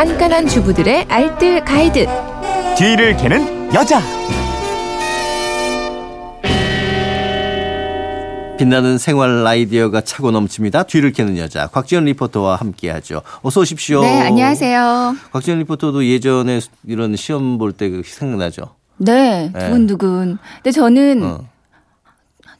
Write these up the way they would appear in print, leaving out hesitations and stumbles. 깐깐한 주부들의 알뜰 가이드. 뒤를 캐는 여자. 빛나는 생활 아이디어가 차고 넘칩니다. 뒤를 캐는 여자. 곽지연 리포터와 함께하죠. 어서 오십시오. 네, 안녕하세요. 곽지연 리포터도 예전에 이런 시험 볼 때 생각나죠? 네, 두근두근. 근데 저는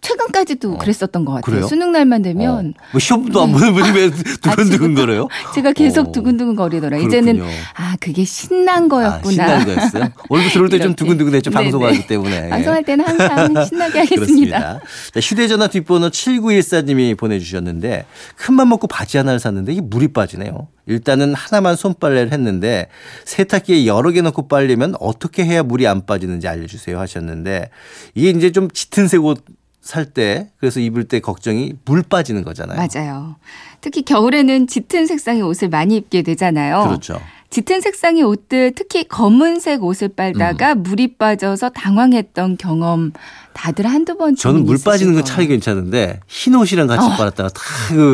최근까지도 그랬었던 것 같아요. 그래요? 수능 날만 되면. 뭐 시험도 안 보는 분이 왜 두근두근거려요? 제가 계속 두근두근거리더라고요. 이제는 아 그게 신난 거였구나. 아, 신난 거였어요? 오늘 들어올 때 좀 두근두근했죠. 방송하기 때문에. 방송할 때는 항상 신나게 하겠습니다. 자, 휴대전화 뒷번호 7914님이 보내주셨는데 큰맘 먹고 바지 하나를 샀는데 이게 물이 빠지네요. 일단은 하나만 손빨래를 했는데 세탁기에 여러 개 넣고 빨리면 어떻게 해야 물이 안 빠지는지 알려주세요 하셨는데 이게 이제 좀 짙은색 옷 살 때 그래서 입을 때 걱정이 물 빠지는 거잖아요. 맞아요. 특히 겨울에는 짙은 색상의 옷을 많이 입게 되잖아요. 그렇죠. 짙은 색상의 옷들 특히 검은색 옷을 빨다가 물이 빠져서 당황했던 경험 다들 한두 번쯤 있으실 거예요. 저는 물 빠지는 건 차이 괜찮은데 흰 옷이랑 같이 빨았다가 다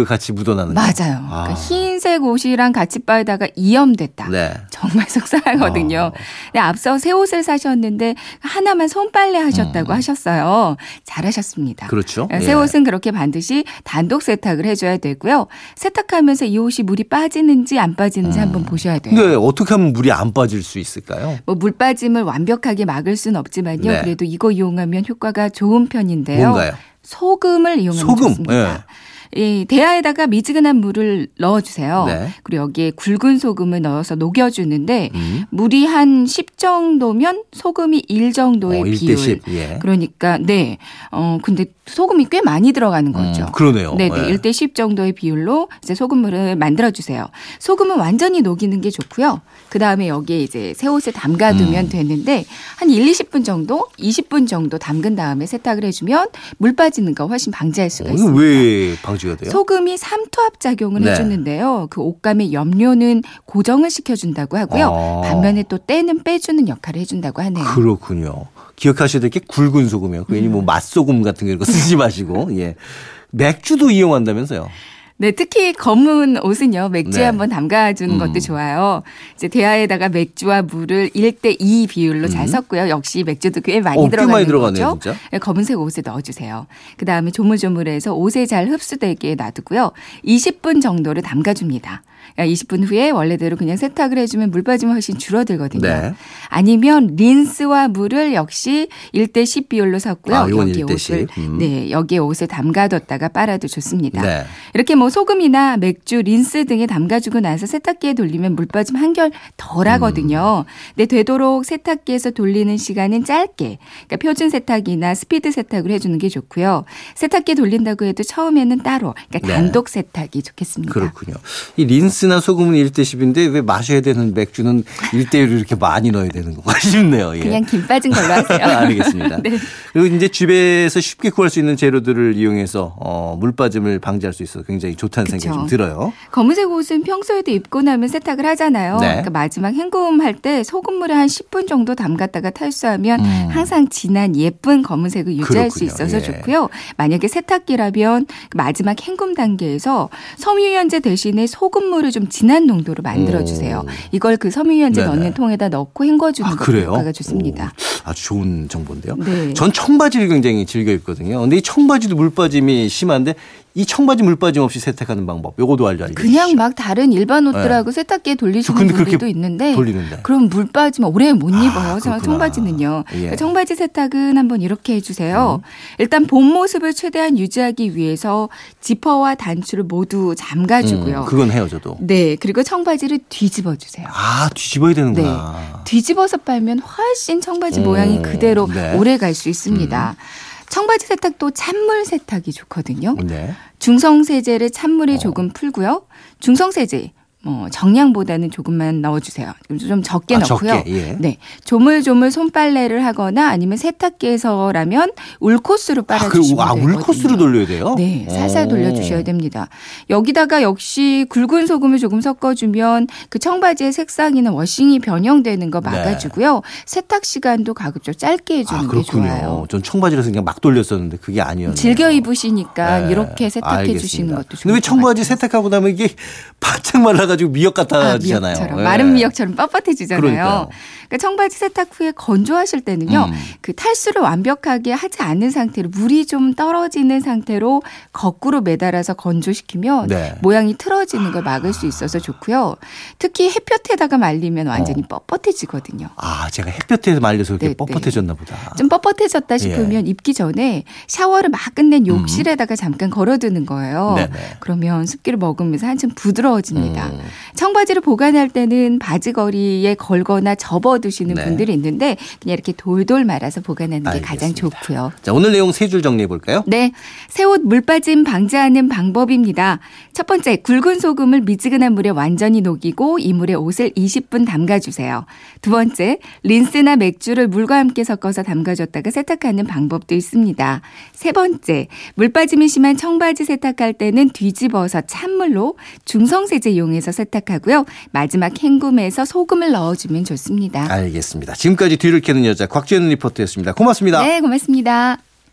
같이 묻어나는 거. 맞아요. 아. 그러니까 흰색 옷이랑 같이 빨다가 이염됐다. 네. 정말 속상하거든요. 근데 앞서 새 옷을 사셨는데 하나만 손빨래 하셨다고 하셨어요. 잘하셨습니다. 그렇죠. 새 옷은 그렇게 반드시 단독 세탁을 해줘야 되고요. 세탁하면서 이 옷이 물이 빠지는지 안 빠지는지 한번 보셔야 돼요. 네. 어떻게 하면 물이 안 빠질 수 있을까요? 뭐 물 빠짐을 완벽하게 막을 수는 없지만요. 네. 그래도 이거 이용하면 효과가 좋은 편인데요. 뭔가요? 소금을 이용하면 좋습니다. 네. 이 대야에다가 미지근한 물을 넣어주세요. 네. 그리고 여기에 굵은 소금을 넣어서 녹여주는데 물이 한 10 정도면 소금이 1 정도의 비율. 1대 10. 예. 그러니까 네. 근데 소금이 꽤 많이 들어가는 거죠. 그러네요. 네, 네. 1대 10 정도의 비율로 이제 소금물을 만들어주세요. 소금은 완전히 녹이는 게 좋고요. 그다음에 여기에 이제 새 옷에 담가두면 되는데 한 1, 20분 정도, 20분 정도 담근 다음에 세탁을 해주면 물 빠지는 거 훨씬 방지할 수가 있습니다. 왜 방지가 돼요? 소금이 삼투압 작용을 해주는데요. 그 옷감의 염료는 고정을 시켜준다고 하고요. 반면에 또 때는 빼주는 역할을 해준다고 하네요. 그렇군요. 기억하셔야 될 게 굵은 소금이요. 괜히 뭐 맛소금 같은 거 쓰지 마시고. 예. 맥주도 이용한다면서요. 네, 특히 검은 옷은요. 맥주에 한번 담가주는 것도 좋아요. 이제 대야에다가 맥주와 물을 1대2 비율로 잘 섞고요. 역시 맥주도 꽤 많이 들어가는 많이 거죠. 진짜? 네, 검은색 옷에 넣어주세요. 그다음에 조물조물해서 옷에 잘 흡수되게 놔두고요. 20분 정도를 담가줍니다. 20분 후에 원래대로 그냥 세탁을 해주면 물 빠짐이 훨씬 줄어들거든요. 네. 아니면 린스와 물을 역시 1대10 비율로 섞고요. 여기에 1대10. 옷을 네, 여기에 옷을 담가뒀다가 빨아도 좋습니다. 네. 이렇게 뭐 소금이나 맥주, 린스 등에 담가주고 나서 세탁기에 돌리면 물 빠짐 한결 덜하거든요. 근데 되도록 세탁기에서 돌리는 시간은 짧게, 그러니까 표준 세탁이나 스피드 세탁을 해주는 게 좋고요. 세탁기에 돌린다고 해도 처음에는 따로, 그러니까 단독 세탁이 좋겠습니다. 그렇군요. 이 린스 나 소금은 1대10인데 왜 마셔야 되는 맥주는 1대1로 이렇게 많이 넣어야 되는 건가 싶네요. 예. 그냥 김 빠진 걸로 하세요. 알겠습니다. 네. 그리고 이제 집에서 쉽게 구할 수 있는 재료들을 이용해서 물 빠짐을 방지할 수 있어서 굉장히 좋다는 생각이 좀 들어요. 검은색 옷은 평소에도 입고 나면 세탁을 하잖아요. 네. 그러니까 마지막 헹굼할 때 소금물에 한 10분 정도 담갔다가 탈수하면 항상 진한 예쁜 검은색을 유지할 수 있어서 좋고요. 만약에 세탁기라면 마지막 헹굼 단계에서 섬유유연제 대신에 소금물을 좀 진한 농도로 만들어주세요. 이걸 그 섬유유연제 넣는 통에다 넣고 헹궈주는 것도 효과가 좋습니다. 아주 좋은 정보인데요. 네. 전 청바지를 굉장히 즐겨 입거든요. 근데 이 청바지도 물 빠짐이 심한데 이 청바지 물 빠짐 없이 세탁하는 방법 요거도 알려주시죠. 그냥 막 다른 일반 옷들하고 세탁기에 돌리시는 분들도 있는데 돌리는데. 그럼 물 빠짐 오래 못 입어요. 청바지는요. 예. 그러니까 청바지 세탁은 한번 이렇게 해주세요. 일단 본 모습을 최대한 유지하기 위해서 지퍼와 단추를 모두 잠가주고요. 그건 해요 저도. 네. 그리고 청바지를 뒤집어주세요. 아 뒤집어야 되는구나. 네. 뒤집어서 빨면 훨씬 청바지 모양이 그대로 오래 갈 수 있습니다. 청바지 세탁도 찬물 세탁이 좋거든요. 네. 중성세제를 찬물에 조금 풀고요. 중성세제 정량보다는 조금만 넣어주세요. 좀 적게 넣고요. 적게, 예. 네, 조물조물 손빨래를 하거나 아니면 세탁기에서라면 울코스로 빨아주시면 되거든요. 울코스로 돌려야 돼요? 네. 살살 돌려주셔야 됩니다. 여기다가 역시 굵은 소금을 조금 섞어주면 그 청바지의 색상이나 워싱이 변형되는 거 막아주고요. 세탁 시간도 가급적 짧게 해주는 게 좋아요. 전 청바지라서 그냥 막 돌렸었는데 그게 아니었네요. 즐겨 입으시니까 이렇게 세탁해 주시는 것도 좋아요. 근데 왜 청바지 세탁하고 나면 이게 바짝 말라가지고 튀겨가지고 미역 같아지잖아요. 미역처럼, 네. 마른 미역처럼 뻣뻣해지잖아요. 그러니까 청바지 세탁 후에 건조하실 때는요. 그 탈수를 완벽하게 하지 않는 상태로 물이 좀 떨어지는 상태로 거꾸로 매달아서 건조시키면 네. 모양이 틀어지는 걸 막을 수 있어서 좋고요. 특히 햇볕에다가 말리면 완전히 뻣뻣해지거든요. 아, 제가 햇볕에서 말려서 이렇게 뻣뻣해졌나 보다. 좀 뻣뻣해졌다 싶으면 입기 전에 샤워를 막 끝낸 욕실에다가 잠깐 걸어두는 거예요. 네네. 그러면 습기를 먹으면서 한층 부드러워집니다. 청바지를 보관할 때는 바지걸이에 걸거나 접어두시는 네. 분들이 있는데 그냥 이렇게 돌돌 말아서 보관하는 게 알겠습니다. 가장 좋고요. 자, 오늘 내용 세 줄 정리해 볼까요? 네. 새 옷 물빠짐 방지하는 방법입니다. 첫 번째, 굵은 소금을 미지근한 물에 완전히 녹이고 이 물에 옷을 20분 담가주세요. 두 번째, 린스나 맥주를 물과 함께 섞어서 담가줬다가 세탁하는 방법도 있습니다. 세 번째, 물빠짐이 심한 청바지 세탁할 때는 뒤집어서 찬물로 중성세제 이용해서 세탁하고요. 마지막 헹굼에서 소금을 넣어주면 좋습니다. 알겠습니다. 지금까지 뒤를 캐는 여자 곽지연 리포터였습니다. 고맙습니다. 네, 고맙습니다.